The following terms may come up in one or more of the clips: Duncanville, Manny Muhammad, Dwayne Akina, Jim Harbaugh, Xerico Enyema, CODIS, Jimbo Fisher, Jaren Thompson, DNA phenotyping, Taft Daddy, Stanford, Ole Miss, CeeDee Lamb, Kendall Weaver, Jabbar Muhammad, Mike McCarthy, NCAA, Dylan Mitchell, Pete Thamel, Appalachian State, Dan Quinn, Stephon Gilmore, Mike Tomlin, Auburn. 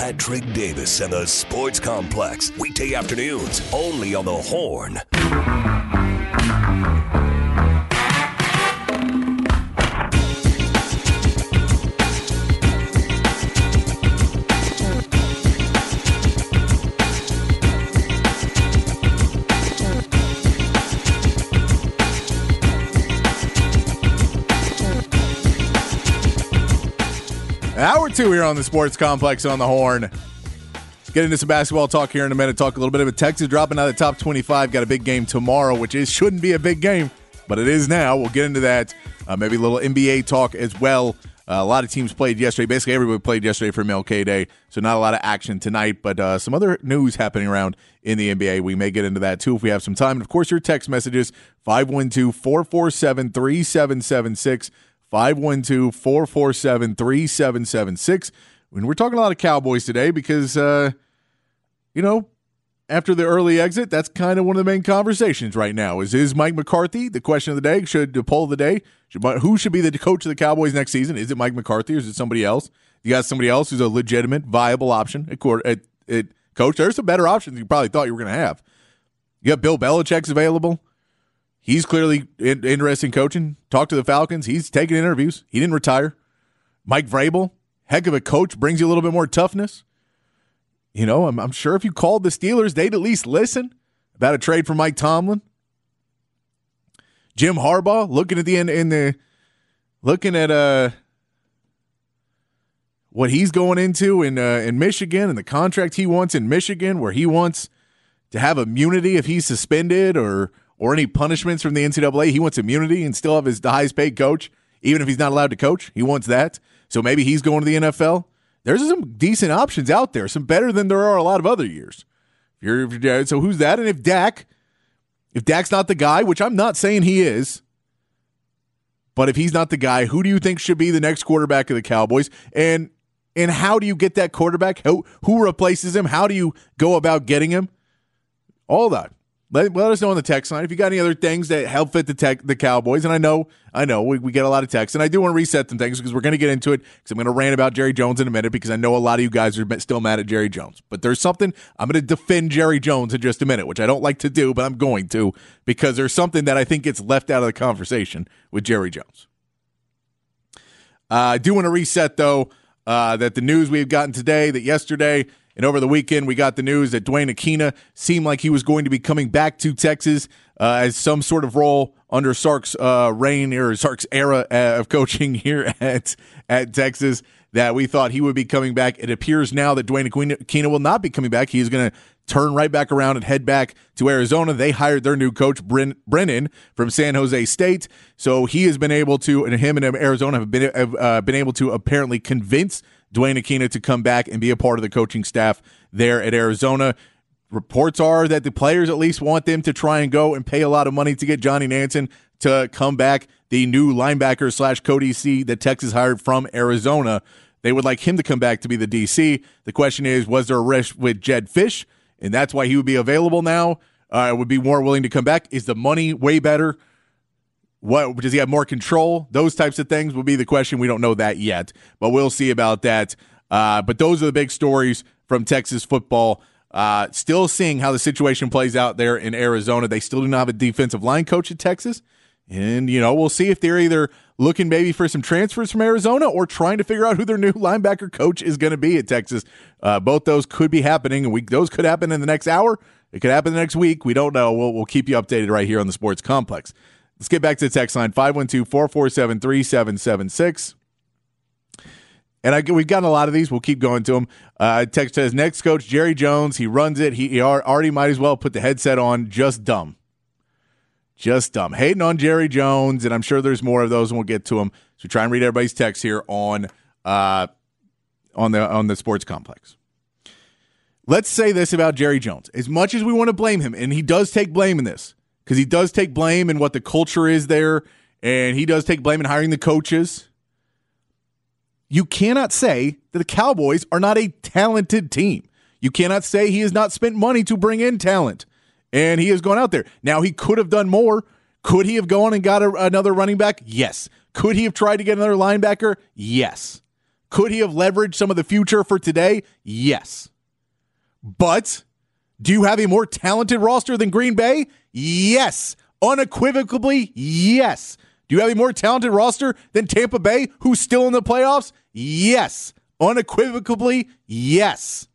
Patrick Davis and the Sports Complex. Weekday afternoons, only on The Horn. Hour two here on the Sports Complex on the Horn. Let's get into some basketball talk here in a minute. Talk a little bit of a Texas dropping out of the top 25. Got a big game tomorrow, which shouldn't be a big game, but it is now. We'll get into that. Maybe a little NBA talk as well. A lot of teams played yesterday. Basically, everybody played yesterday for MLK Day, so not a lot of action tonight, but some other news happening around in the NBA. We may get into that, too, if we have some time. And, of course, your text messages, 512-447-3776. 512-447-3776. And we're talking a lot of Cowboys today because, after the early exit, that's kind of one of the main conversations right now. Is Mike McCarthy the question of the day? Should the poll of the day? Who should be the coach of the Cowboys next season? Is it Mike McCarthy or is it somebody else? You got somebody else who's a legitimate, viable option at coach. There's some better options you probably thought you were going to have. You got Bill Belichick's available. He's clearly interested in coaching. Talked to the Falcons. He's taking interviews. He didn't retire. Mike Vrabel, heck of a coach, brings you a little bit more toughness. I'm sure if you called the Steelers, they'd at least listen about a trade for Mike Tomlin. Jim Harbaugh looking at the end what he's going into in Michigan and the contract he wants in Michigan, where he wants to have immunity if he's suspended or any punishments from the NCAA. He wants immunity and still have the highest paid coach, even if he's not allowed to coach. He wants that. So maybe he's going to the NFL. There's some decent options out there, some better than there are a lot of other years. So who's that? And if Dak's not the guy, which I'm not saying he is, but if he's not the guy, who do you think should be the next quarterback of the Cowboys? And how do you get that quarterback? Who replaces him? How do you go about getting him? All that. Let us know on the text line if you got any other things that help fit the Cowboys. And I know, we get a lot of texts, and I do want to reset some things because we're going to get into it. Because I'm going to rant about Jerry Jones in a minute because I know a lot of you guys are still mad at Jerry Jones. But there's something I'm going to defend Jerry Jones in just a minute, which I don't like to do, but I'm going to because there's something that I think gets left out of the conversation with Jerry Jones. I do want to reset though that the news we've gotten today, that yesterday. And over the weekend, we got the news that Dwayne Akina seemed like he was going to be coming back to Texas as some sort of role under Sark's reign or Sark's era of coaching here at Texas, that we thought he would be coming back. It appears now that Dwayne Akina will not be coming back. He's going to turn right back around and head back to Arizona. They hired their new coach, Brennan, from San Jose State. So he has been able to, and him and Arizona have been able to apparently convince Dwayne Akina to come back and be a part of the coaching staff there at Arizona. Reports are that the players at least want them to try and go and pay a lot of money to get Johnny Nansen to come back, the new linebacker / Cody C that Texas hired from Arizona. They would like him to come back to be the DC. The question is, was there a risk with Jed Fish? And that's why he would be available now. Would be more willing to come back. Is the money way better? What does he have more control? Those types of things will be the question. We don't know that yet, but we'll see about that. But those are the big stories from Texas football. Still seeing how the situation plays out there in Arizona. They still do not have a defensive line coach at Texas. And, we'll see if they're either looking maybe for some transfers from Arizona or trying to figure out who their new linebacker coach is going to be at Texas. Both those could be happening. Those could happen in the next hour. It could happen the next week. We don't know. We'll keep you updated right here on the Sports Complex. Let's get back to the text line, 512-447-3776. And we've gotten a lot of these. We'll keep going to them. Text says, next coach, Jerry Jones. He runs it. He already might as well put the headset on. Just dumb. Hating on Jerry Jones, and I'm sure there's more of those, and we'll get to them. So try and read everybody's text here on the Sports Complex. Let's say this about Jerry Jones. As much as we want to blame him, and he does take blame in this, because he does take blame in what the culture is there, and he does take blame in hiring the coaches. You cannot say that the Cowboys are not a talented team. You cannot say he has not spent money to bring in talent, and he has gone out there. Now, he could have done more. Could he have gone and got another running back? Yes. Could he have tried to get another linebacker? Yes. Could he have leveraged some of the future for today? Yes. But do you have a more talented roster than Green Bay? Yes. Unequivocally, yes. Do you have a more talented roster than Tampa Bay, who's still in the playoffs? Yes. Unequivocally, yes.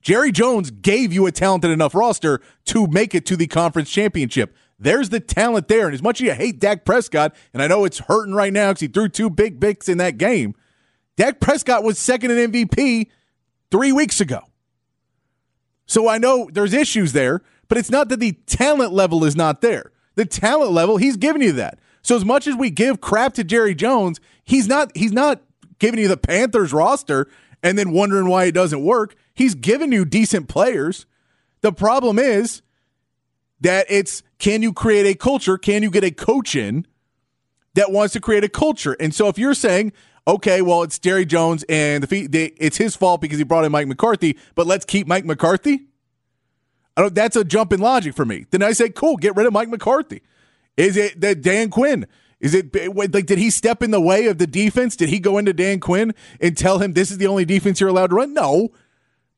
Jerry Jones gave you a talented enough roster to make it to the conference championship. There's the talent there. And as much as you hate Dak Prescott, and I know it's hurting right now because he threw two big picks in that game, Dak Prescott was second in MVP 3 weeks ago. So I know there's issues there, but it's not that the talent level is not there. The talent level, he's giving you that. So as much as we give crap to Jerry Jones, he's not giving you the Panthers roster and then wondering why it doesn't work. He's giving you decent players. The problem is that it's, can you create a culture? Can you get a coach in that wants to create a culture? And so if you're saying, okay, well, it's Jerry Jones and it's his fault because he brought in Mike McCarthy, but let's keep Mike McCarthy? That's a jump in logic for me. Then I say, cool, get rid of Mike McCarthy. Is it that Dan Quinn? Is it like, did he step in the way of the defense? Did he go into Dan Quinn and tell him this is the only defense you're allowed to run? No,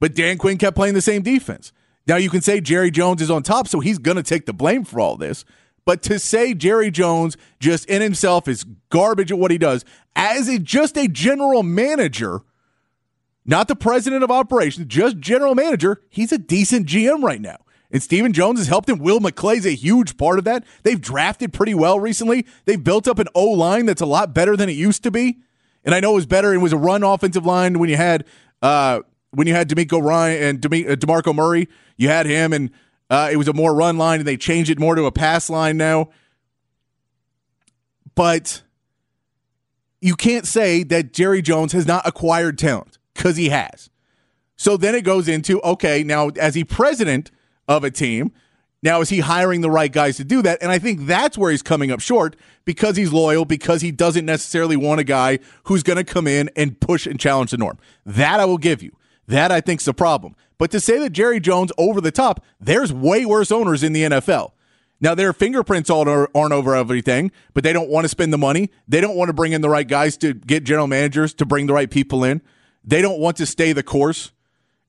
but Dan Quinn kept playing the same defense. Now you can say Jerry Jones is on top, so he's going to take the blame for all this. But to say Jerry Jones just in himself is garbage at what he does, as just a general manager, not the president of operations, just general manager, he's a decent GM right now. And Stephen Jones has helped him. Will McClay's a huge part of that. They've drafted pretty well recently. They've built up an O-line that's a lot better than it used to be. And I know it was better. It was a run offensive line when you had D'Amico Ryan and DeMarco Murray. You had him, and it was a more run line, and they changed it more to a pass line now. But you can't say that Jerry Jones has not acquired talent, because he has. So then it goes into, okay, now as the president of a team, now is he hiring the right guys to do that? And I think that's where he's coming up short, because he's loyal, because he doesn't necessarily want a guy who's going to come in and push and challenge the norm. That I will give you. That I think's the problem. But to say that Jerry Jones over the top, there's way worse owners in the NFL. Now, their fingerprints all aren't over everything, but they don't want to spend the money. They don't want to bring in the right guys to get general managers to bring the right people in. They don't want to stay the course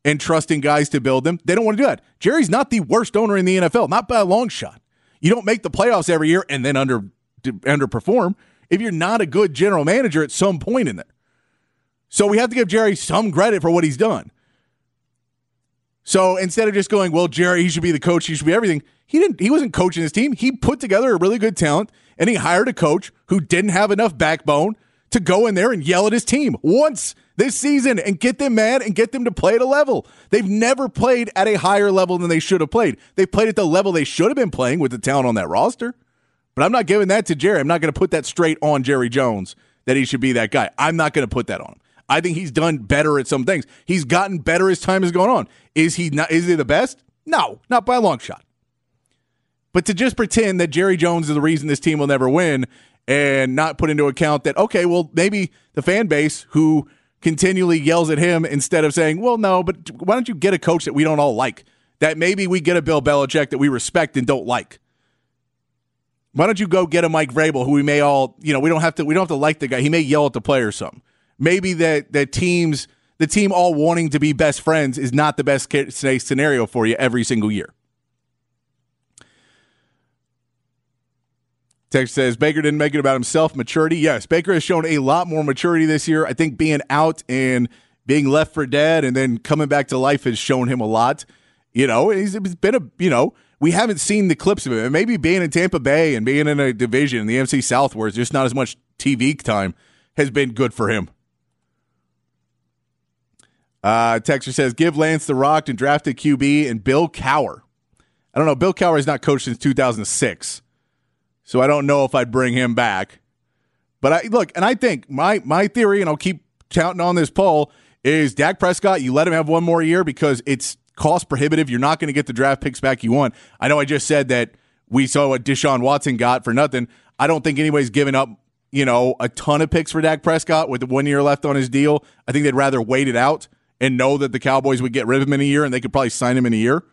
and trusting guys to build them. They don't want to do that. Jerry's not the worst owner in the NFL, not by a long shot. You don't make the playoffs every year and then underperform if you're not a good general manager at some point in there. So we have to give Jerry some credit for what he's done. So instead of just going, well, Jerry, he should be the coach, he should be everything, he wasn't coaching his team. He put together a really good talent, and he hired a coach who didn't have enough backbone to go in there and yell at his team once this season and get them mad and get them to play at a level. They've never played at a higher level than they should have played. They played at the level they should have been playing with the talent on that roster. But I'm not giving that to Jerry. I'm not going to put that straight on Jerry Jones that he should be that guy. I'm not going to put that on him. I think he's done better at some things. He's gotten better as time has gone on. Is he the best? No, not by a long shot. But to just pretend that Jerry Jones is the reason this team will never win and not put into account that, okay, well, maybe the fan base who continually yells at him instead of saying, well, no, but why don't you get a coach that we don't all like? That maybe we get a Bill Belichick that we respect and don't like. Why don't you go get a Mike Vrabel who we may all, we don't have to like the guy. He may yell at the player or something. Maybe the team all wanting to be best friends is not the best case scenario for you every single year. Text says, Baker didn't make it about himself. Maturity. Yes, Baker has shown a lot more maturity this year. I think being out and being left for dead and then coming back to life has shown him a lot. We haven't seen the clips of it. And maybe being in Tampa Bay and being in a division in the NFC South where it's just not as much TV time has been good for him. Texter says, give Lance the rock and draft a QB and Bill Cowher. I don't know. Bill Cowher has not coached since 2006. So I don't know if I'd bring him back. But I think my theory, and I'll keep counting on this poll, is Dak Prescott, you let him have one more year because it's cost prohibitive. You're not going to get the draft picks back you want. I know I just said that we saw what Deshaun Watson got for nothing. I don't think anybody's giving up, a ton of picks for Dak Prescott with 1 year left on his deal. I think they'd rather wait it out and know that the Cowboys would get rid of him in a year and they could probably sign him in a year.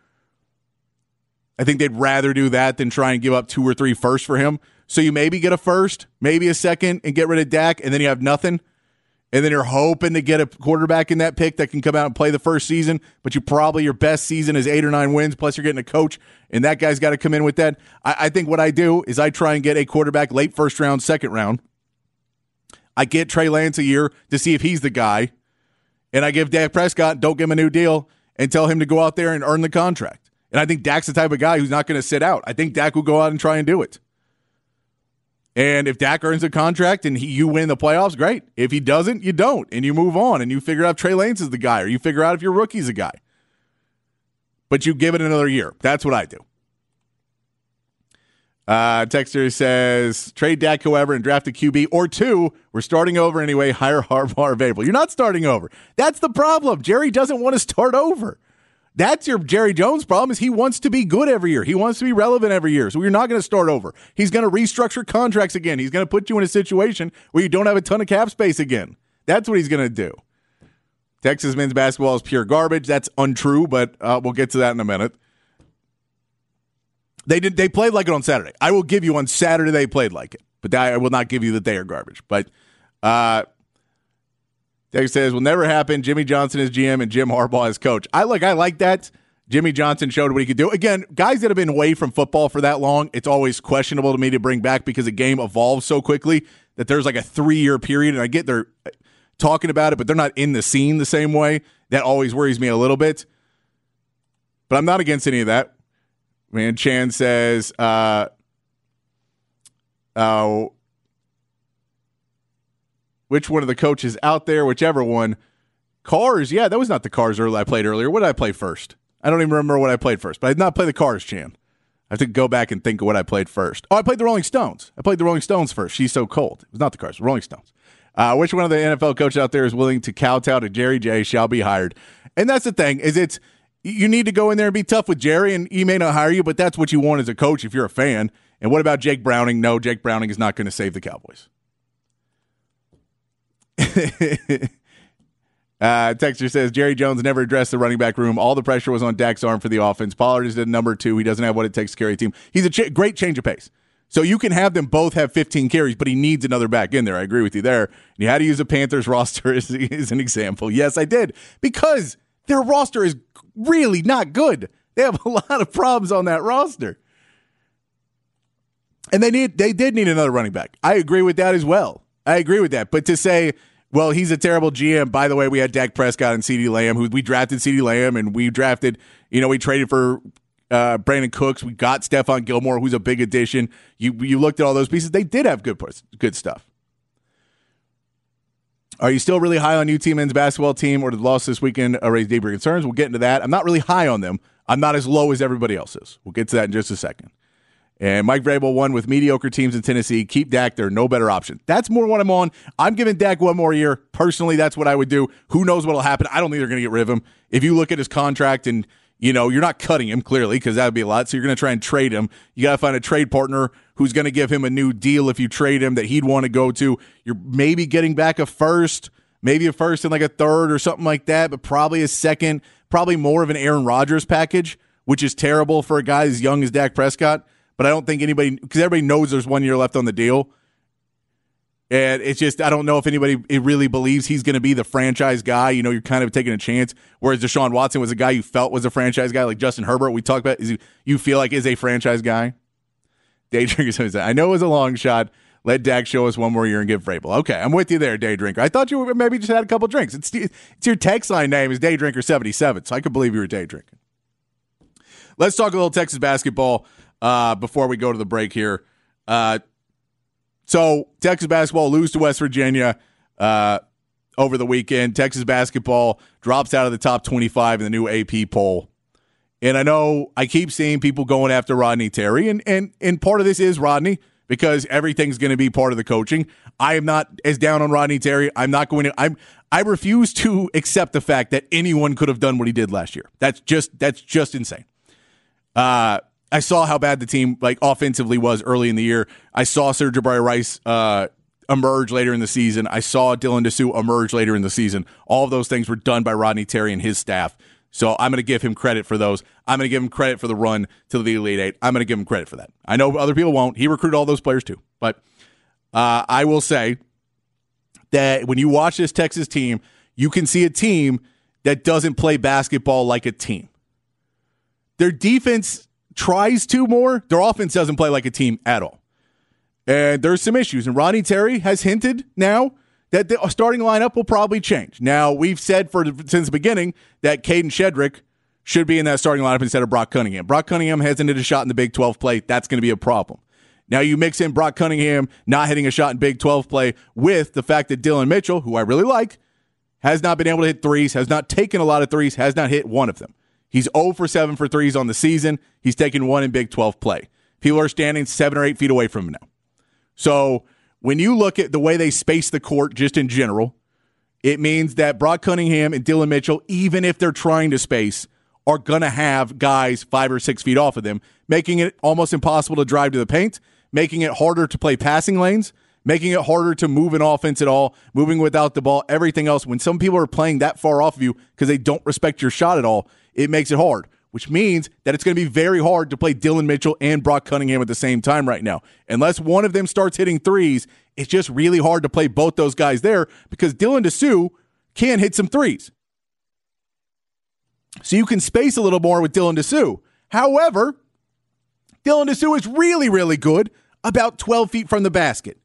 I think they'd rather do that than try and give up 2 or 3 firsts for him. So you maybe get a first, maybe a second, and get rid of Dak, and then you have nothing. and then you're hoping to get a quarterback in that pick that can come out and play the first season, but you probably your best season is 8 or 9 wins, plus you're getting a coach, and that guy's got to come in with that. I think what I do is I try and get a quarterback late first round, second round. I get Trey Lance a year to see if he's the guy, and I give Dak Prescott, don't give him a new deal, and tell him to go out there and earn the contract. And I think Dak's the type of guy who's not going to sit out. I think Dak will go out and try and do it. And if Dak earns a contract and you win the playoffs, great. If he doesn't, you don't, and you move on, and you figure out if Trey Lance is the guy, or you figure out if your rookie's a guy. But you give it another year. That's what I do. Texter says, trade Dak, however, and draft a QB or two. We're starting over anyway. Hire Harbaugh available. You're not starting over. That's the problem. Jerry doesn't want to start over. That's your Jerry Jones problem, is he wants to be good every year. He wants to be relevant every year. So you're not going to start over. He's going to restructure contracts again. He's going to put you in a situation where you don't have a ton of cap space again. That's what he's going to do. Texas men's basketball is pure garbage. That's untrue, but we'll get to that in a minute. They played like it on Saturday. I will give you on Saturday they played like it, but I will not give you that they are garbage. But Dave says, will never happen. Jimmy Johnson is GM and Jim Harbaugh is coach. I like that. Jimmy Johnson showed what he could do. Again, guys that have been away from football for that long, it's always questionable to me to bring back because the game evolves so quickly that there's like a 3-year period, and I get they're talking about it, but they're not in the scene the same way. That always worries me a little bit. But I'm not against any of that. Man, Chan says, which one of the coaches out there, whichever one. Cars, yeah, that was not the Cars I played earlier. What did I play first? I don't even remember what I played first, but I did not play the Cars, Chan. I have to go back and think of what I played first. Oh, I played the Rolling Stones. I played the Rolling Stones first. She's So Cold. It was not the Cars, the Rolling Stones. Which one of the NFL coaches out there is willing to kowtow to Jerry J shall be hired? And that's the thing, is it's, you need to go in there and be tough with Jerry, and he may not hire you, but that's what you want as a coach if you're a fan. And what about Jake Browning? No, Jake Browning is not going to save the Cowboys. Texter says, Jerry Jones never addressed the running back room. All the pressure was on Dak's arm for the offense. Pollard is at number 2. He doesn't have what it takes to carry a team. He's a great change of pace. So you can have them both have 15 carries, but he needs another back in there. I agree with you there. And how to use a Panthers roster is an example. Yes, I did. Because their roster is really not good. They have a lot of problems on that roster. And they did need another running back. I agree with that as well. I agree with that. But to say, well, he's a terrible GM. By the way, we had Dak Prescott and CeeDee Lamb, who we drafted CeeDee Lamb, and we drafted, we traded for Brandon Cooks. We got Stephon Gilmore, who's a big addition. You looked at all those pieces. They did have good stuff. Are you still really high on UT men's basketball team, or did the loss this weekend raise deeper concerns? We'll get into that. I'm not really high on them. I'm not as low as everybody else is. We'll get to that in just a second. And Mike Vrabel won with mediocre teams in Tennessee. Keep Dak. There are no better options. That's more what I'm on. I'm giving Dak one more year. Personally, that's what I would do. Who knows what will happen? I don't think they're going to get rid of him. If you look at his contract and, you're not cutting him, clearly, because that would be a lot. So you're going to try and trade him. You got to find a trade partner who's going to give him a new deal if you trade him that he'd want to go to. You're maybe getting back a first and like a third or something like that, but probably a second, probably more of an Aaron Rodgers package, which is terrible for a guy as young as Dak Prescott. But I don't think anybody, because everybody knows there's 1 year left on the deal. And it's just, I don't know if anybody really believes he's going to be the franchise guy. You're kind of taking a chance. Whereas Deshaun Watson was a guy you felt was a franchise guy, like Justin Herbert we talked about, you feel like is a franchise guy. Day Drinker says, I know it was a long shot. Let Dak show us one more year and give Vrabel. Okay, I'm with you there, Day Drinker. I thought you were maybe just had a couple drinks. It's your text line name is Day Drinker 77, so I could believe you were day drinking. Let's talk a little Texas basketball before we go to the break here. So Texas basketball lose to West Virginia over the weekend. Texas basketball drops out of the top 25 in the new AP poll. And I know I keep seeing people going after Rodney Terry, and part of this is Rodney, because everything's going to be part of the coaching. I am not as down on Rodney Terry. I refuse to accept the fact that anyone could have done what he did last year. That's just insane. I saw how bad the team offensively was early in the year. I saw Sir Jabari Rice emerge later in the season. I saw Dylan Disu emerge later in the season. All of those things were done by Rodney Terry and his staff. So I'm going to give him credit for those. I'm going to give him credit for the run to the Elite Eight. I'm going to give him credit for that. I know other people won't. He recruited all those players too. But I will say that when you watch this Texas team, you can see a team that doesn't play basketball like a team. Their defense tries to more. Their offense doesn't play like a team at all. And there's some issues. And Rodney Terry has hinted now that the starting lineup will probably change. Now, we've said since the beginning that Kaden Shedrick should be in that starting lineup instead of Brock Cunningham. Brock Cunningham hasn't hit a shot in the Big 12 play. That's going to be a problem. Now you mix in Brock Cunningham not hitting a shot in Big 12 play with the fact that Dylan Mitchell, who I really like, has not been able to hit threes, has not taken a lot of threes, has not hit one of them. He's 0 for 7 for threes on the season. He's taken one in Big 12 play. People are standing 7 or 8 feet away from him now. So when you look at the way they space the court just in general, it means that Brock Cunningham and Dylan Mitchell, even if they're trying to space, are going to have guys 5 or 6 feet off of them, making it almost impossible to drive to the paint, making it harder to play passing lanes, making it harder to move an offense at all, moving without the ball, everything else. When some people are playing that far off of you because they don't respect your shot at all, it makes it hard, which means that it's going to be very hard to play Dylan Mitchell and Brock Cunningham at the same time right now. Unless one of them starts hitting threes, it's just really hard to play both those guys there because Dylan Disu can hit some threes. So you can space a little more with Dylan Disu. However, Dylan Disu is really, really good about 12 feet from the basket.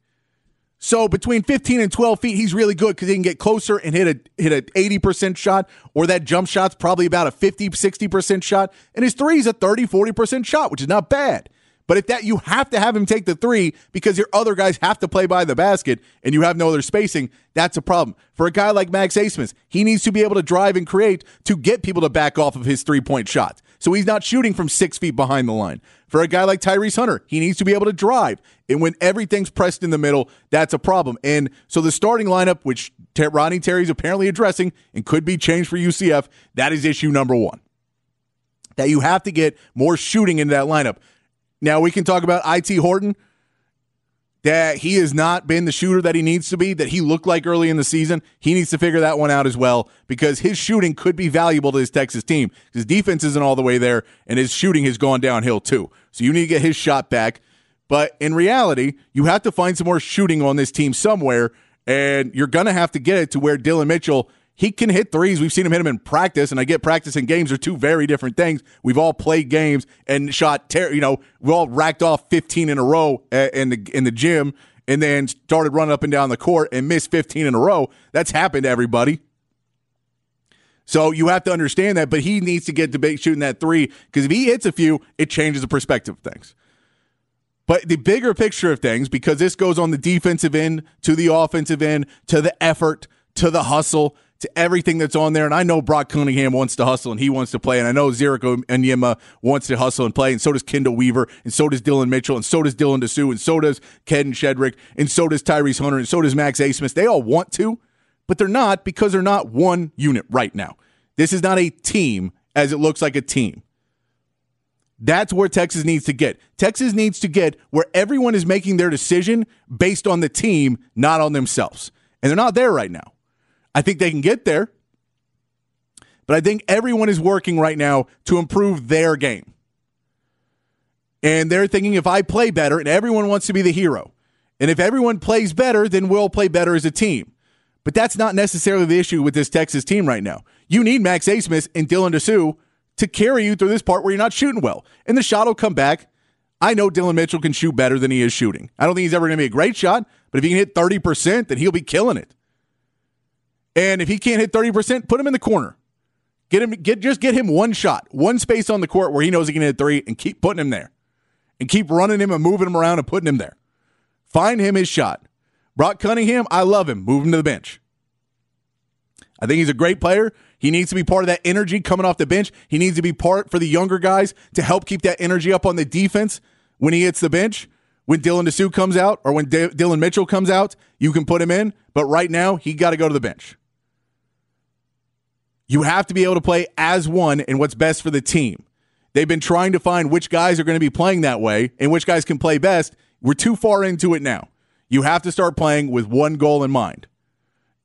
So between 15 and 12 feet, he's really good because he can get closer and hit a 80% shot, or that jump shot's probably about a 50, 60% shot, and his three is a 30, 40% shot, which is not bad. But if that, you have to have him take the three because your other guys have to play by the basket and you have no other spacing, that's a problem. For a guy like Max Abmas, he needs to be able to drive and create to get people to back off of his three-point shots. So he's not shooting from 6 feet behind the line. For a guy like Tyrese Hunter, he needs to be able to drive. And when everything's pressed in the middle, that's a problem. And so the starting lineup, which Rodney Terry's apparently addressing and could be changed for UCF, that is issue number one. That you have to get more shooting into that lineup. Now we can talk about I.T. Horton, that he has not been the shooter that he needs to be, that he looked like early in the season. He needs to figure that one out as well because his shooting could be valuable to his Texas team. His defense isn't all the way there, and his shooting has gone downhill too. So you need to get his shot back. But in reality, you have to find some more shooting on this team somewhere, and you're going to have to get it to where Dylan Mitchell, he can hit threes. We've seen him hit them in practice, and I get practice and games are two very different things. We've all played games and we all racked off 15 in a row in the gym and then started running up and down the court and missed 15 in a row. That's happened to everybody. So you have to understand that, but he needs to get to shooting that three because if he hits a few, it changes the perspective of things. But the bigger picture of things, because this goes on the defensive end, to the offensive end, to the effort, to the hustle, to everything that's on there. And I know Brock Cunningham wants to hustle and he wants to play. And I know Xerico Enyema wants to hustle and play. And so does Kendall Weaver. And so does Dylan Mitchell. And so does Dylan Disu. And so does Kaden Shedrick. And so does Tyrese Hunter. And so does Max Abmas. They all want to, but they're not because they're not one unit right now. This is not a team as it looks like a team. That's where Texas needs to get. Texas needs to get where everyone is making their decision based on the team, not on themselves. And they're not there right now. I think they can get there, but I think everyone is working right now to improve their game. And they're thinking, if I play better, and everyone wants to be the hero, and if everyone plays better, then we'll play better as a team. But that's not necessarily the issue with this Texas team right now. You need Max Abmas and Dylan Disu to carry you through this part where you're not shooting well. And the shot will come back. I know Dylan Mitchell can shoot better than he is shooting. I don't think he's ever going to be a great shot, but if he can hit 30%, then he'll be killing it. And if he can't hit 30%, put him in the corner. Get him one shot, one space on the court where he knows he can hit three, and keep putting him there. And keep running him and moving him around and putting him there. Find him his shot. Brock Cunningham, I love him. Move him to the bench. I think he's a great player. He needs to be part of that energy coming off the bench. He needs to be part for the younger guys to help keep that energy up on the defense when he hits the bench. When Dylan Disu comes out or when Dylan Mitchell comes out, you can put him in. But right now, he got to go to the bench. You have to be able to play as one and what's best for the team. They've been trying to find which guys are going to be playing that way and which guys can play best. We're too far into it now. You have to start playing with one goal in mind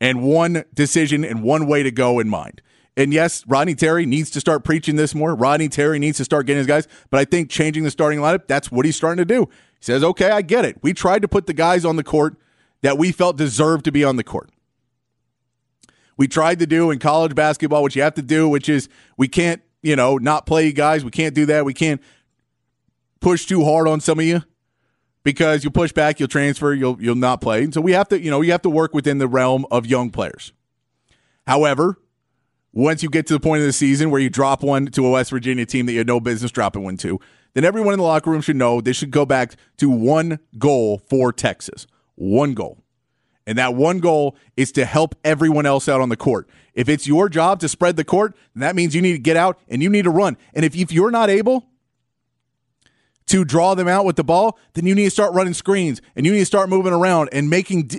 and one decision and one way to go in mind. And yes, Rodney Terry needs to start preaching this more. Rodney Terry needs to start getting his guys. But I think changing the starting lineup, that's what he's starting to do. He says, okay, I get it. We tried to put the guys on the court that we felt deserved to be on the court. we tried to do in college basketball, which you have to do, which is we can't, you know, not play you guys. We can't do that. We can't push too hard on some of you because you'll push back, you'll transfer, you'll not play. And so we have to, you know, you have to work within the realm of young players. However, once you get to the point of the season where you drop one to a West Virginia team that you had no business dropping one to, then everyone in the locker room should know they should go back to one goal for Texas. One goal. And that one goal is to help everyone else out on the court. If it's your job to spread the court, then that means you need to get out and you need to run. And if you're not able to draw them out with the ball, then you need to start running screens and you need to start moving around and making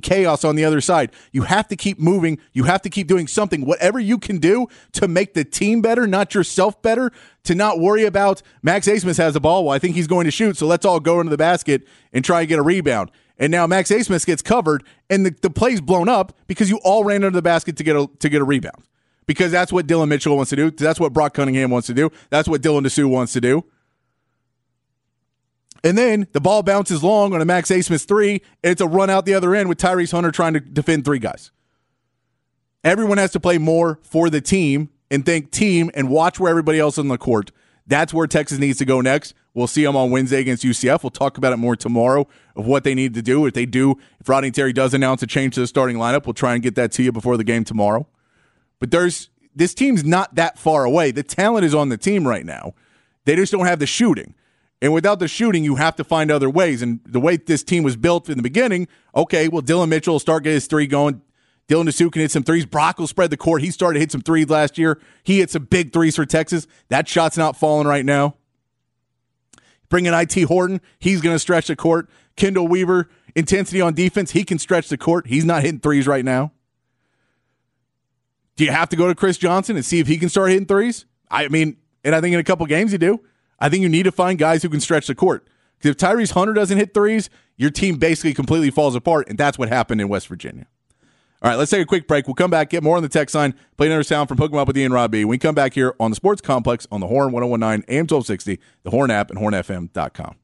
chaos on the other side. You have to keep moving. You have to keep doing something, whatever you can do to make the team better, not yourself better, to not worry about Max Abmas has the ball. Well, I think he's going to shoot, so let's all go into the basket and try and get a rebound. And now Max Abmas gets covered and the play's blown up because you all ran under the basket to get a rebound, because that's what Dylan Mitchell wants to do. That's what Brock Cunningham wants to do. That's what Dylan Disu wants to do. And then the ball bounces long on a Max Abmas three, and it's a run out the other end with Tyrese Hunter trying to defend three guys. Everyone has to play more for the team and think team and watch where everybody else is on the court. That's where Texas needs to go next. We'll see them on Wednesday against UCF. We'll talk about it more tomorrow of what they need to do. If Rodney Terry does announce a change to the starting lineup, we'll try and get that to you before the game tomorrow. But this team's not that far away. The talent is on the team right now. They just don't have the shooting. And without the shooting, you have to find other ways. And the way this team was built in the beginning, okay, well, Dylan Mitchell will start getting his three going. Dylan Disu can hit some threes. Brock will spread the court. He started to hit some threes last year. He hit some big threes for Texas. That shot's not falling right now. Bring in I.T. Horton. He's going to stretch the court. Kendall Weaver, intensity on defense. He can stretch the court. He's not hitting threes right now. Do you have to go to Chris Johnson and see if he can start hitting threes? I mean, and I think in a couple games you do. I think you need to find guys who can stretch the court. Because if Tyrese Hunter doesn't hit threes, your team basically completely falls apart, and that's what happened in West Virginia. All right, let's take a quick break. We'll come back, get more on the text line, play another sound from Pokemon with Ian Robbie. We come back here on the Sports Complex on the Horn 1019 AM 1260, the Horn app, and hornfm.com.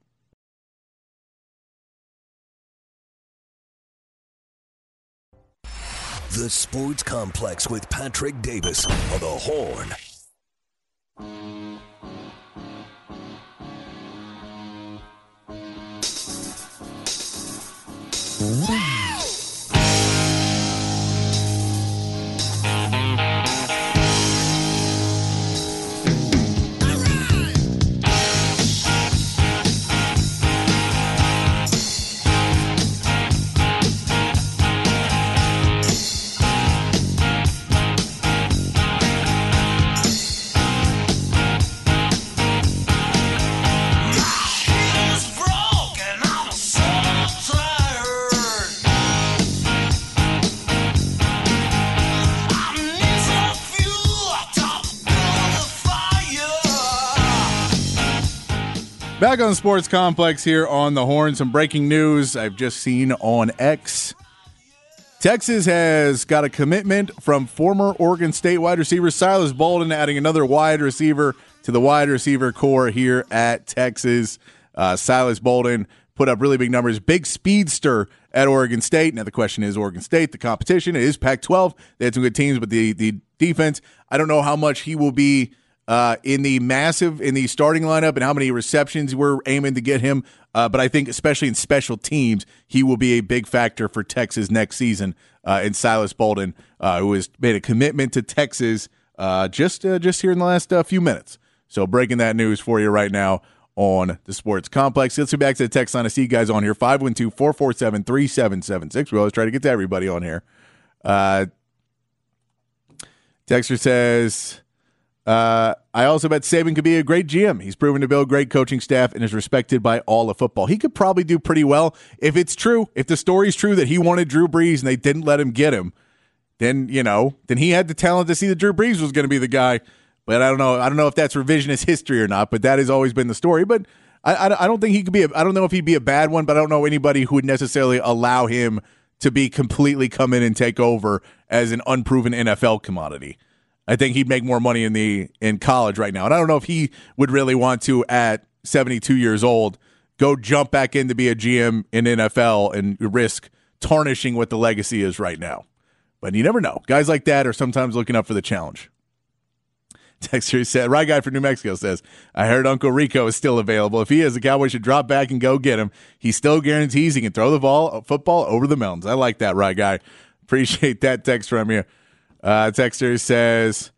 The Sports Complex with Patrick Davis on the Horn. Back on the Sports Complex here on the Horn. Some breaking news I've just seen on X. Texas has got a commitment from former Oregon State wide receiver Silas Bolden, adding another wide receiver to the wide receiver core here at Texas. Silas Bolden put up really big numbers. Big speedster at Oregon State. Now the question is Oregon State, the competition. It is Pac-12. They had some good teams, but the defense, I don't know how much he will be in the starting lineup and how many receptions we're aiming to get him. But I think especially in special teams, he will be a big factor for Texas next season. And Silas Bolden, who has made a commitment to Texas just here in the last few minutes. So breaking that news for you right now on the Sports Complex. Let's get back to the text line. I see you guys on here, 512-447-3776. We always try to get to everybody on here. Texter says... I also bet Saban could be a great GM. He's proven to build great coaching staff and is respected by all of football. He could probably do pretty well. If it's true, if the story's true that he wanted Drew Brees and they didn't let him get him, then he had the talent to see that Drew Brees was going to be the guy. But I don't know if that's revisionist history or not, but that has always been the story. But I don't think he could be, I don't know if he'd be a bad one, but I don't know anybody who would necessarily allow him to be completely come in and take over as an unproven NFL commodity. I think he'd make more money in college right now. And I don't know if he would really want to, at 72 years old, go jump back in to be a GM in NFL and risk tarnishing what the legacy is right now. But you never know. Guys like that are sometimes looking up for the challenge. Texter said, Right Guy from New Mexico says, I heard Uncle Rico is still available. If he is, the Cowboys should drop back and go get him. He still guarantees he can throw the football over the mountains. I like that, Right Guy. Appreciate that text from you. Texter says,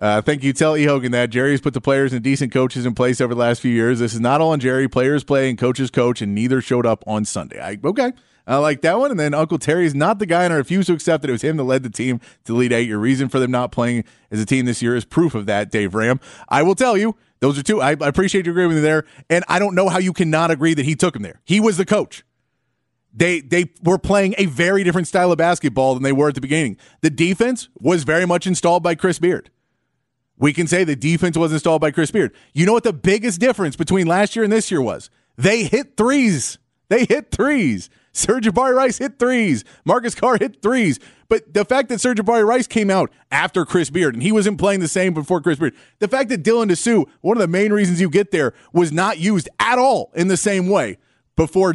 thank you. Tell E. Hogan that Jerry's put the players and decent coaches in place over the last few years. This is not all on Jerry. Players play and coaches coach, and neither showed up on Sunday. Okay. I like that one. And then Uncle Terry's not the guy, and I refuse to accept that it was him that led the team to lead eight. Your reason for them not playing as a team this year is proof of that, Dave Ram. I will tell you, those are two. I appreciate you agreeing with me there, and I don't know how you cannot agree that he took him there. He was the coach. They were playing a very different style of basketball than they were at the beginning. The defense was very much installed by Chris Beard. We can say the defense was installed by Chris Beard. You know what the biggest difference between last year and this year was? They hit threes. Sir Jabari Rice hit threes. Marcus Carr hit threes. But the fact that Sir Jabari Rice came out after Chris Beard, and he wasn't playing the same before Chris Beard, the fact that Dylan Disu, one of the main reasons you get there, was not used at all in the same way before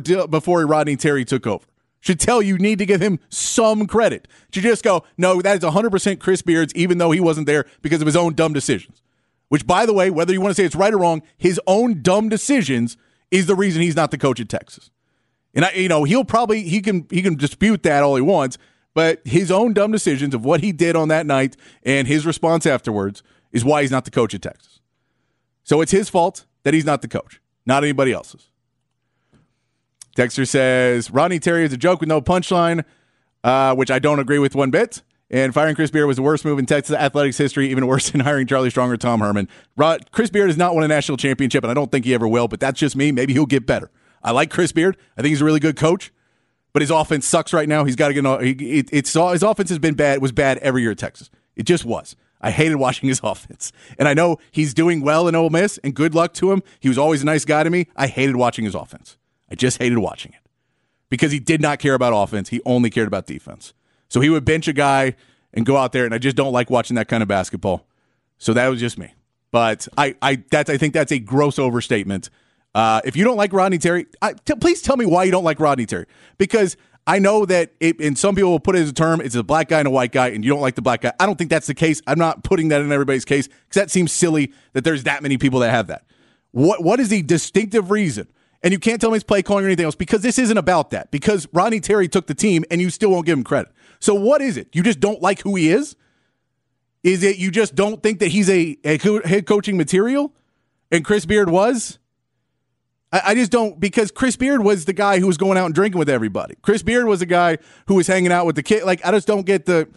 Rodney Terry took over, should tell you need to give him some credit. To just go, no, that is 100% Chris Beard's, even though he wasn't there because of his own dumb decisions. Which, by the way, whether you want to say it's right or wrong, his own dumb decisions is the reason he's not the coach at Texas. And he can dispute that all he wants, but his own dumb decisions of what he did on that night and his response afterwards is why he's not the coach at Texas. So it's his fault that he's not the coach, not anybody else's. Texter says, Rodney Terry is a joke with no punchline, which I don't agree with one bit. And firing Chris Beard was the worst move in Texas athletics history, even worse than hiring Charlie Strong or Tom Herman. Chris Beard has not won a national championship, and I don't think he ever will, but that's just me. Maybe he'll get better. I like Chris Beard. I think he's a really good coach, but his offense sucks right now. He's got to get his offense has been bad. It was bad every year at Texas. It just was. I hated watching his offense. And I know he's doing well in Ole Miss, and good luck to him. He was always a nice guy to me. I hated watching his offense. I just hated watching it because he did not care about offense. He only cared about defense. So he would bench a guy and go out there, and I just don't like watching that kind of basketball. So that was just me. But I think that's a gross overstatement. If you don't like Rodney Terry, please tell me why you don't like Rodney Terry. Because I know that, and some people will put it as a term, it's a black guy and a white guy, and you don't like the black guy. I don't think that's the case. I'm not putting that in everybody's case because that seems silly that there's that many people that have that. What is the distinctive reason? And you can't tell me it's play calling or anything else because this isn't about that. Because Rodney Terry took the team, and you still won't give him credit. So what is it? You just don't like who he is? Is it you just don't think that he's a head coaching material? And Chris Beard was? I just don't, because Chris Beard was the guy who was going out and drinking with everybody. Chris Beard was the guy who was hanging out with the kid. Like, I just don't get the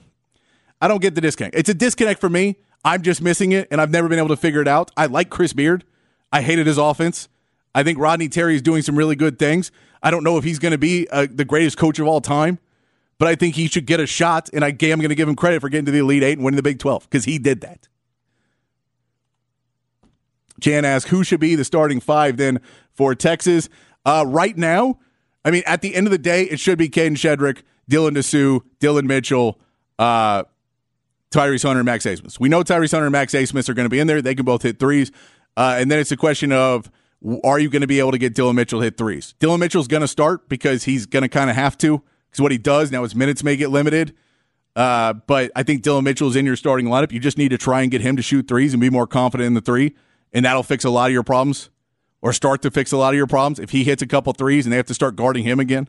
disconnect. It's a disconnect for me. I'm just missing it, and I've never been able to figure it out. I like Chris Beard. I hated his offense. I think Rodney Terry is doing some really good things. I don't know if he's going to be the greatest coach of all time, but I think he should get a shot, and I am going to give him credit for getting to the Elite Eight and winning the Big 12, because he did that. Jan asks, who should be the starting five then for Texas? Right now, I mean, at the end of the day, it should be Kaden Shedrick, Dylan Disu, Dylan Mitchell, Tyrese Hunter, and Max Abmas. We know Tyrese Hunter and Max Abmas are going to be in there. They can both hit threes. And then it's a question of, are you going to be able to get Dylan Mitchell hit threes? Dylan Mitchell's going to start because he's going to kind of have to, because what he does now, his minutes may get limited. But I think Dylan Mitchell's in your starting lineup. You just need to try and get him to shoot threes and be more confident in the three. And that'll fix a lot of your problems, or start to fix a lot of your problems if he hits a couple threes and they have to start guarding him again.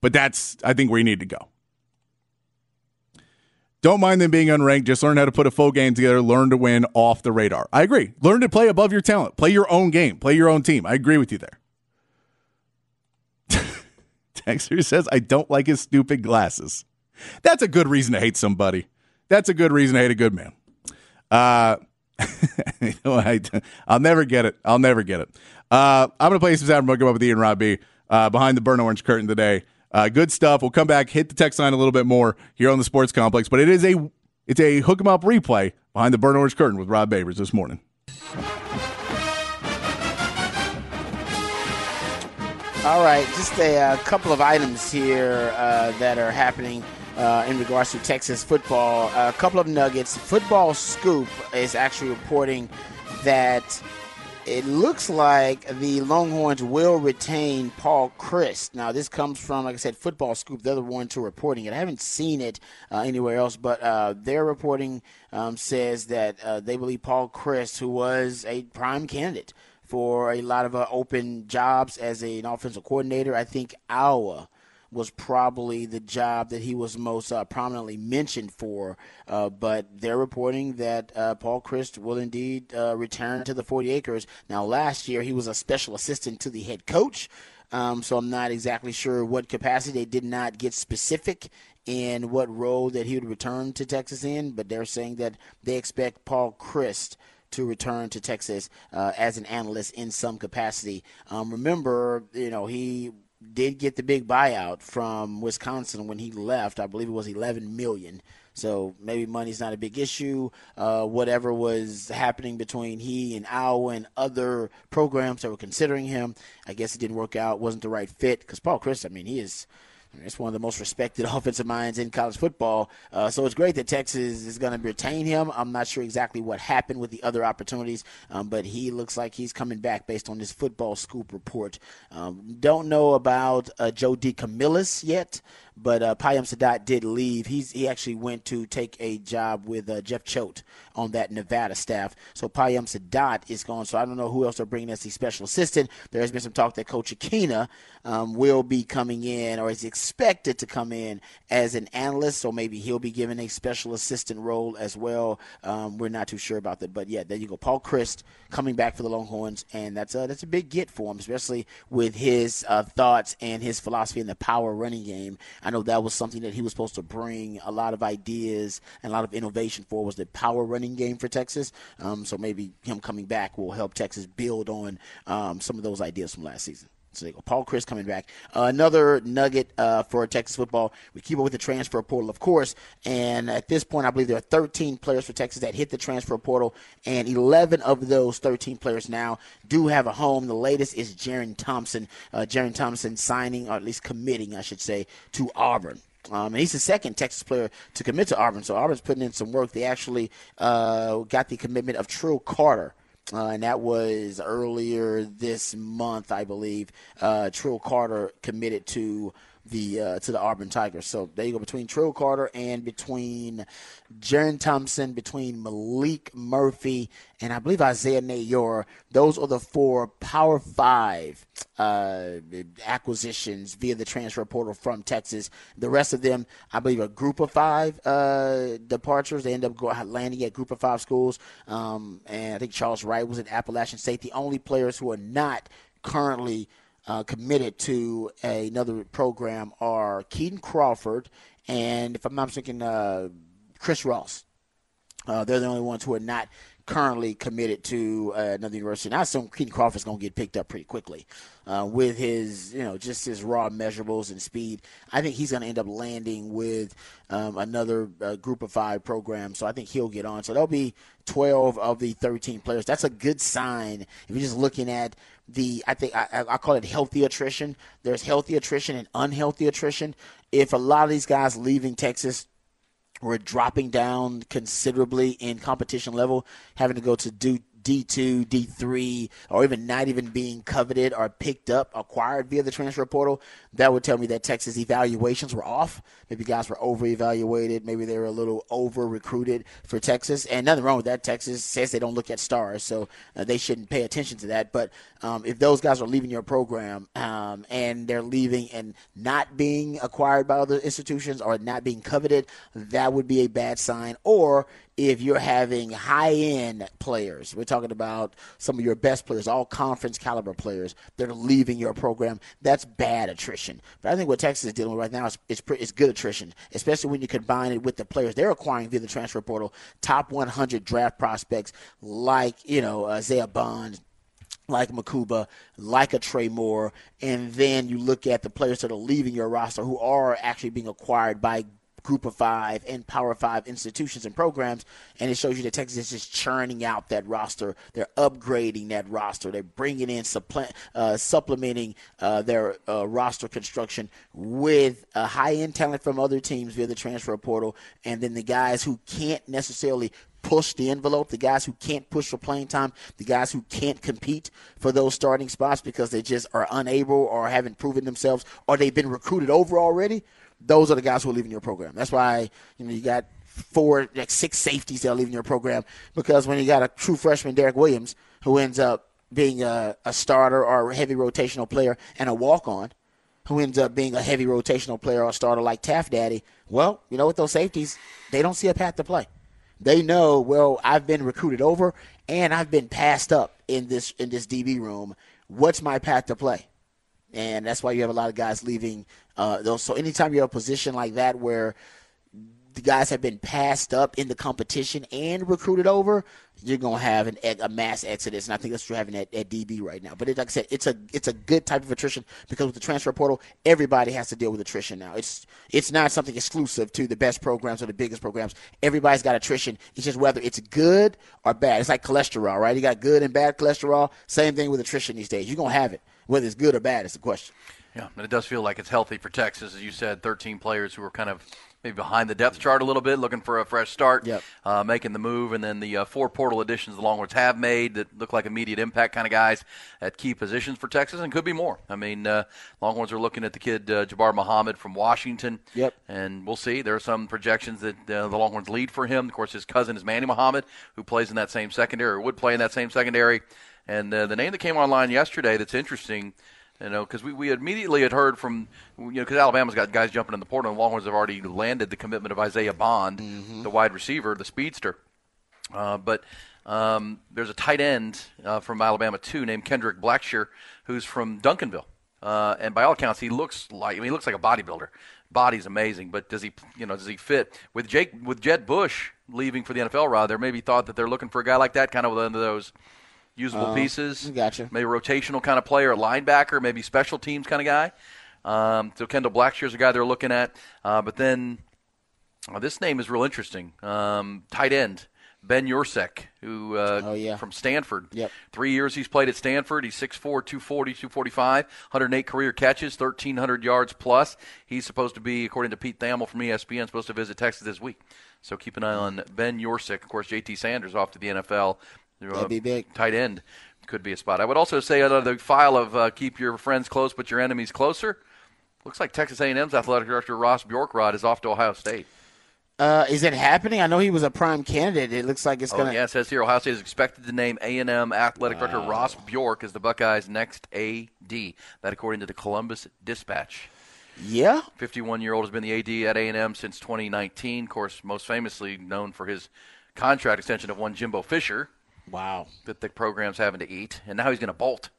But that's, I think, where you need to go. Don't mind them being unranked. Just learn how to put a full game together. Learn to win off the radar. I agree. Learn to play above your talent. Play your own game. Play your own team. I agree with you there. Texter says, I don't like his stupid glasses. That's a good reason to hate somebody. That's a good reason to hate a good man. I'll never get it. I'm going to play some sound and come up with Ian Rob B behind the burnt orange curtain today. Good stuff. We'll come back, hit the text line a little bit more here on the Sports Complex, but it's a hook 'em up replay behind the burnt orange curtain with Rob Babers this morning. All right, just a couple of items here that are happening in regards to Texas football. A couple of nuggets. Football Scoop is actually reporting that It looks like the Longhorns will retain Paul Chryst. Now, this comes from, like I said, Football Scoop, the other one to reporting it. I haven't seen it anywhere else, but their reporting says that they believe Paul Chryst, who was a prime candidate for a lot of open jobs as an offensive coordinator, I think Iowa was probably the job that he was most prominently mentioned for. But they're reporting that Paul Chryst will indeed return to the 40 Acres. Now, last year, he was a special assistant to the head coach, so I'm not exactly sure what capacity. They did not get specific in what role that he would return to Texas in, but they're saying that they expect Paul Chryst to return to Texas as an analyst in some capacity. Remember, you know, he did get the big buyout from Wisconsin when he left. I believe it was $11 million. So maybe money's not a big issue. Whatever was happening between he and Iowa and other programs that were considering him, I guess it didn't work out, wasn't the right fit. Because Paul Chryst, I mean, it's one of the most respected offensive minds in college football. So it's great that Texas is going to retain him. I'm not sure exactly what happened with the other opportunities, but he looks like he's coming back based on this Football Scoop report. Don't know about Joe DeCamillis yet, but Payam Sadat did leave. He actually went to take a job with Jeff Choate on that Nevada staff. So Payam Sadat is gone. So I don't know who else they're bringing as the special assistant. There has been some talk that Coach Akina will be coming in, or is expected to come in, as an analyst. So maybe he'll be given a special assistant role as well. We're not too sure about that. But, yeah, there you go. Paul Chryst coming back for the Longhorns, and that's a big get for him, especially with his thoughts and his philosophy in the power running game. I know that was something that he was supposed to bring a lot of ideas and a lot of innovation for, was the power running game for Texas. So maybe him coming back will help Texas build on some of those ideas from last season. So they go. Paul Chryst coming back. Another nugget for Texas football. We keep up with the transfer portal, of course. And at this point, I believe there are 13 players for Texas that hit the transfer portal. And 11 of those 13 players now do have a home. The latest is Jaren Thompson. Jaren Thompson signing, or at least committing, I should say, to Auburn. And he's the second Texas player to commit to Auburn. So Auburn's putting in some work. They actually got the commitment of Trill Carter. And that was earlier this month, I believe. Trill Carter committed to the Auburn Tigers. So there you go. Between Trill Carter and between Jaren Thompson, between Malik Murphy, and I believe Isaiah Nayor, those are the four Power 5 acquisitions via the transfer portal from Texas. The rest of them, I believe, are Group of 5 departures. They end up landing at Group of 5 schools. And I think Charles Wright was at Appalachian State. The only players who are not currently committed to another program are Keaton Crawford and, if I'm not mistaken, Chris Ross. They're the only ones who are not currently committed to another university. And I assume Keaton Crawford's going to get picked up pretty quickly with his, just his raw measurables and speed. I think he's going to end up landing with another Group of 5 program, so I think he'll get on. So there'll be 12 of the 13 players. That's a good sign if you're just looking at I call it healthy attrition. There's healthy attrition and unhealthy attrition. If a lot of these guys leaving Texas were dropping down considerably in competition level, having to go to D2, D3, or even not even being coveted or picked up, acquired via the transfer portal, that would tell me that Texas evaluations were off. Maybe guys were over-evaluated. Maybe they were a little over-recruited for Texas. And nothing wrong with that. Texas says they don't look at stars, so they shouldn't pay attention to that. But if those guys are leaving your program and they're leaving and not being acquired by other institutions or not being coveted, that would be a bad sign. Or if you're having high-end players, we're talking about some of your best players, all-conference caliber players, they're leaving your program, that's bad attrition. But I think what Texas is dealing with right now is good attrition, especially when you combine it with the players they're acquiring via the transfer portal, top 100 draft prospects like, Isaiah Bond, like Makuba, like a Trey Moore, and then you look at the players that are leaving your roster who are actually being acquired by Group of 5 and Power 5 institutions and programs, and it shows you that Texas is just churning out that roster. They're upgrading that roster. They're bringing in, supplementing their roster construction with high-end talent from other teams via the transfer portal, and then the guys who can't necessarily push the envelope, the guys who can't push for playing time, the guys who can't compete for those starting spots because they just are unable or haven't proven themselves or they've been recruited over already, those are the guys who are leaving your program. That's why, you got six safeties that are leaving your program, because when you got a true freshman, Derek Williams, who ends up being a starter or a heavy rotational player, and a walk-on who ends up being a heavy rotational player or a starter like Taft Daddy, well, with those safeties, they don't see a path to play. They know, well, I've been recruited over and I've been passed up in this DB room. What's my path to play? And that's why you have a lot of guys leaving. So anytime you have a position like that where the guys have been passed up in the competition and recruited over, you're going to have a mass exodus. And I think that's what you're having at DB right now. But like I said, it's a good type of attrition, because with the transfer portal, everybody has to deal with attrition now. It's not something exclusive to the best programs or the biggest programs. Everybody's got attrition. It's just whether it's good or bad. It's like cholesterol, right? You got good and bad cholesterol. Same thing with attrition these days. You're going to have it. Whether it's good or bad is the question. Yeah, and it does feel like it's healthy for Texas. As you said, 13 players who are kind of maybe behind the depth chart a little bit, looking for a fresh start, yep, making the move, and then the four portal additions the Longhorns have made that look like immediate impact kind of guys at key positions for Texas, and could be more. I mean, Longhorns are looking at the kid Jabbar Muhammad from Washington, yep, and we'll see. There are some projections that the Longhorns lead for him. Of course, his cousin is Manny Muhammad, who plays in that same secondary, or would play in that same secondary. And the name that came online yesterday that's interesting, because we immediately had heard from, because Alabama's got guys jumping in the portal, and the Longhorns have already landed the commitment of Isaiah Bond, mm-hmm, the wide receiver, the speedster. But there's a tight end from Alabama, too, named Kendrick Blackshear, who's from Duncanville. And by all accounts, he looks like a bodybuilder. Body's amazing, but does he fit? With Jed Bush leaving for the NFL, Rod, there may be thought that they're looking for a guy like that, kind of one of those usable pieces, gotcha, maybe rotational kind of player, a linebacker, maybe special teams kind of guy. So Kendall Blackshear's a guy they're looking at. But then this name is real interesting. Tight end, Ben Yursek, who from Stanford. Yep. 3 years he's played at Stanford. He's 6'4", 240, 245, 108 career catches, 1,300 yards plus. He's supposed to be, according to Pete Thamel from ESPN, supposed to visit Texas this week. So keep an eye on Ben Yursek. Of course, J.T. Sanders off to the NFL. That'd be big. Tight end could be a spot. I would also say out of the file of keep your friends close but your enemies closer, looks like Texas A&M's athletic director Ross Bjorkrod is off to Ohio State. Is it happening? I know he was a prime candidate. It looks like it's going to. Yeah, it says here Ohio State is expected to name A&M athletic director Ross Bjork as the Buckeyes' next AD. That according to the Columbus Dispatch. Yeah. 51-year-old has been the AD at A&M since 2019. Of course, most famously known for his contract extension of one Jimbo Fisher. Wow. That the program's having to eat, and now he's going to bolt.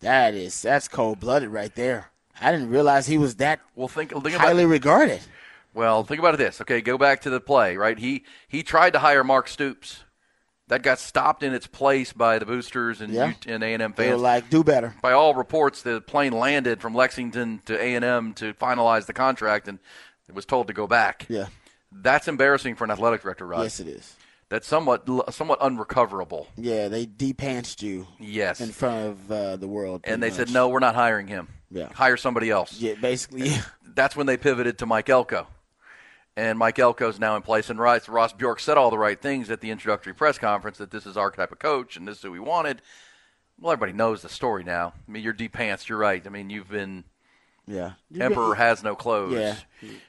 That's cold-blooded right there. I didn't realize he was that highly regarded. Well, think about this. Okay, go back to the play, right? He tried to hire Mark Stoops. That got stopped in its place by the boosters and A&M fans. They were like, do better. By all reports, the plane landed from Lexington to A&M to finalize the contract, and it was told to go back. Yeah. That's embarrassing for an athletic director, Rod. Yes, it is. That's somewhat unrecoverable. Yeah, they de-pantsed you. Yes. In front of the world. And they said, no, we're not hiring him. Yeah. Hire somebody else. Yeah, basically. Yeah. That's when they pivoted to Mike Elko. And Mike Elko's now in place. And Ross Bjork said all the right things at the introductory press conference, that this is our type of coach and this is who we wanted. Well, everybody knows the story now. I mean, you're de-pantsed. You're right. I mean, you've been – yeah. Emperor has no clothes. Yeah.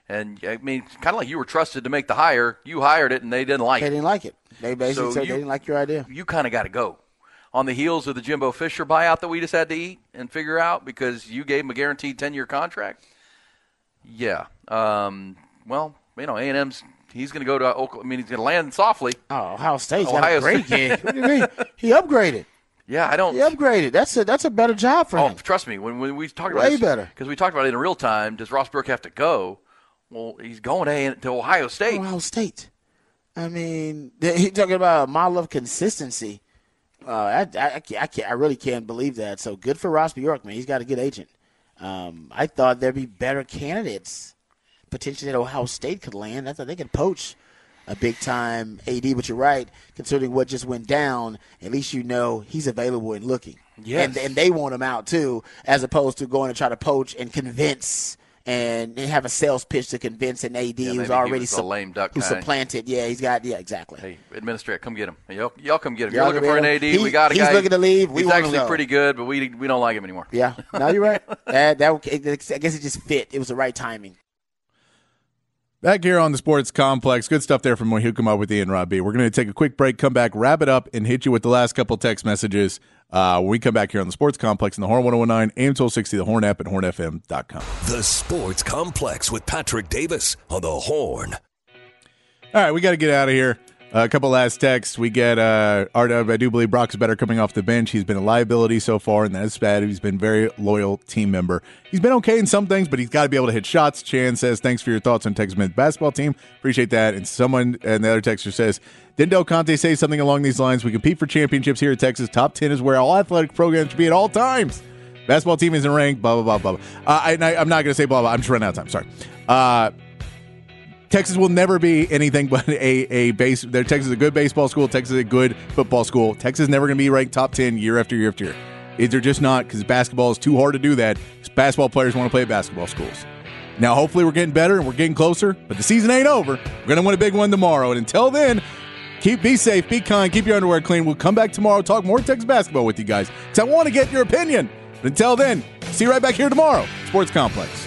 And, I mean, kind of like you were trusted to make the hire. You hired it, and they didn't like it. They didn't like it. They basically said they didn't like your idea. You kind of got to go. On the heels of the Jimbo Fisher buyout that we just had to eat and figure out because you gave him a guaranteed 10-year contract? Yeah. A&M's – he's going to go to Oklahoma. I mean, he's going to land softly. Oh, Ohio State's got a great gig. What do you mean? He upgraded. Yeah, I don't. He upgraded. That's a better job for him. Oh, trust me. When we talked about way better, because we talked about it in real time. Does Ross Bjork have to go? Well, he's going to Ohio State. Ohio State. I mean, he's talking about a model of consistency. I really can't believe that. So good for Ross Bjork, man. He's got a good agent. I thought there'd be better candidates potentially that Ohio State could land. I thought they could poach a big-time AD, but you're right. Considering what just went down, at least you know he's available and looking. Yes. And they want him out, too, as opposed to going to try to poach and convince and have a sales pitch to convince an AD who's already supplanted. Yeah, he's got – yeah, exactly. Hey, administrator, come get him. Y'all come get him. You're looking for an AD. We got a guy. He's looking to leave. He's actually pretty good, but we don't like him anymore. Yeah. No, you're right. I guess it just fit. It was the right timing. Back here on the Sports Complex. Good stuff there from Mohikumar with Ian Robbie. We're going to take a quick break, come back, wrap it up, and hit you with the last couple text messages. When we come back here on the Sports Complex in the Horn 1019, AM 1260, the Horn app, and hornfm.com. The Sports Complex with Patrick Davis on the Horn. All right, we got to get out of here. A couple last texts. We get, I do believe Brock's better coming off the bench. He's been a liability so far, and that's bad. He's been a very loyal team member. He's been okay in some things, but he's got to be able to hit shots. Chan says, thanks for your thoughts on Texas men's basketball team. Appreciate that. And someone, and the other texter says, didn't Del Conte say something along these lines? We compete for championships here at Texas. Top 10 is where all athletic programs should be at all times. Basketball team isn't ranked, blah, blah, blah, blah. I'm not going to say blah, blah. I'm just running out of time. Sorry. Texas will never be anything but a base. Texas is a good baseball school. Texas is a good football school. Texas is never going to be ranked top 10 year after year after year. They're just not, because basketball is too hard to do that. Basketball players want to play at basketball schools. Now, hopefully we're getting better and we're getting closer, but the season ain't over. We're going to win a big one tomorrow. And until then, be safe, be kind, keep your underwear clean. We'll come back tomorrow, talk more Texas basketball with you guys, because I want to get your opinion. But until then, see you right back here tomorrow. Sports Complex.